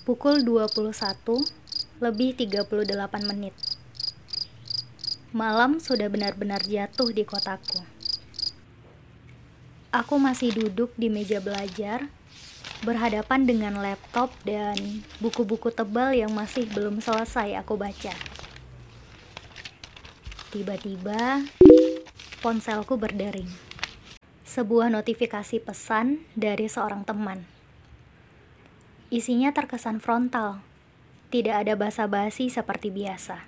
Pukul 21:38. Malam sudah benar-benar jatuh di kotaku. Aku masih duduk di meja belajar, berhadapan dengan laptop dan buku-buku tebal yang masih belum selesai aku baca. Tiba-tiba, ponselku berdering. Sebuah notifikasi pesan dari seorang teman. Isinya terkesan frontal, tidak ada basa-basi seperti biasa.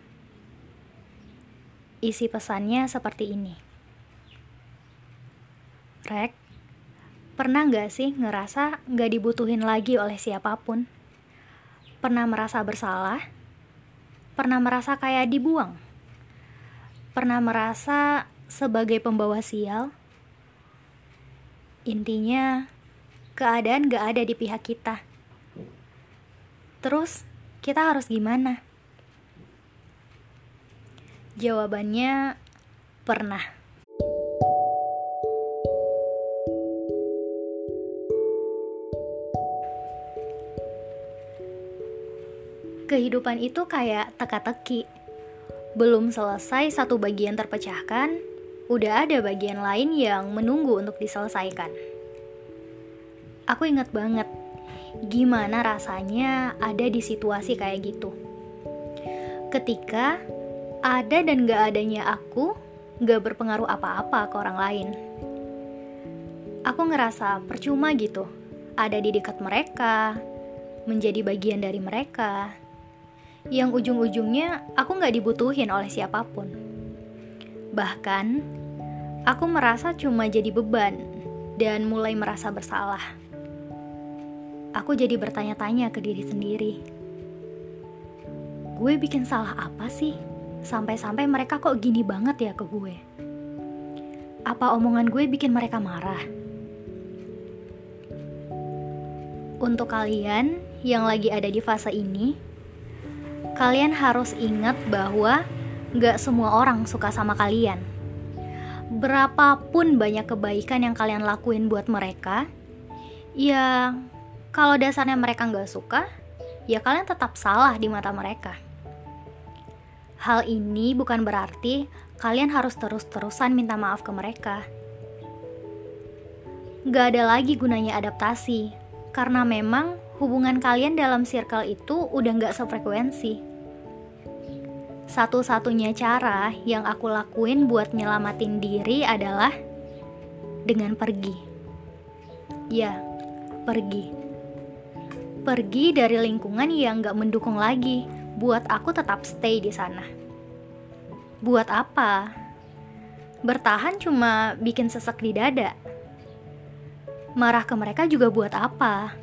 Isi pesannya seperti ini. Rek, pernah gak sih ngerasa gak dibutuhin lagi oleh siapapun? Pernah merasa bersalah? Pernah merasa kayak dibuang? Pernah merasa sebagai pembawa sial? Intinya, keadaan gak ada di pihak kita. Terus, kita harus gimana? Jawabannya, pernah. Kehidupan itu kayak teka-teki. Belum selesai satu bagian terpecahkan, udah ada bagian lain yang menunggu untuk diselesaikan. Aku ingat banget gimana rasanya ada di situasi kayak gitu. Ketika ada dan gak adanya aku gak berpengaruh apa-apa ke orang lain. Aku ngerasa percuma gitu, ada di dekat mereka, menjadi bagian dari mereka, yang ujung-ujungnya aku gak dibutuhin oleh siapapun. Bahkan, aku merasa cuma jadi beban dan mulai merasa bersalah. Aku jadi bertanya-tanya ke diri sendiri. Gue bikin salah apa sih? Sampai-sampai mereka kok gini banget ya ke gue? Apa omongan gue bikin mereka marah? Untuk kalian yang lagi ada di fase ini, kalian harus ingat bahwa gak semua orang suka sama kalian. Berapapun banyak kebaikan yang kalian lakuin buat mereka, ya, kalau dasarnya mereka nggak suka, ya kalian tetap salah di mata mereka. Hal ini bukan berarti kalian harus terus-terusan minta maaf ke mereka. Nggak ada lagi gunanya adaptasi, karena memang hubungan kalian dalam circle itu udah nggak sefrekuensi. Satu-satunya cara yang aku lakuin buat nyelamatin diri adalah dengan pergi. Ya, pergi. Pergi dari lingkungan yang gak mendukung lagi. Buat aku tetap stay di sana. Buat apa? Bertahan cuma bikin sesak di dada. Marah ke mereka juga buat apa?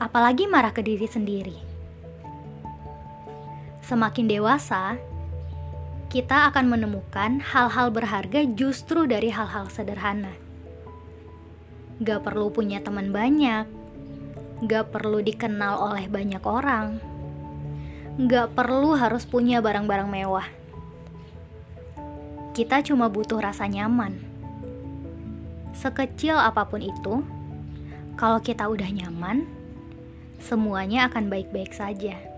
Apalagi marah ke diri sendiri. Semakin dewasa, kita akan menemukan hal-hal berharga justru dari hal-hal sederhana. Gak perlu punya teman banyak, gak perlu dikenal oleh banyak orang, gak perlu harus punya barang-barang mewah. Kita cuma butuh rasa nyaman. Sekecil apapun itu, kalau kita udah nyaman, semuanya akan baik-baik saja.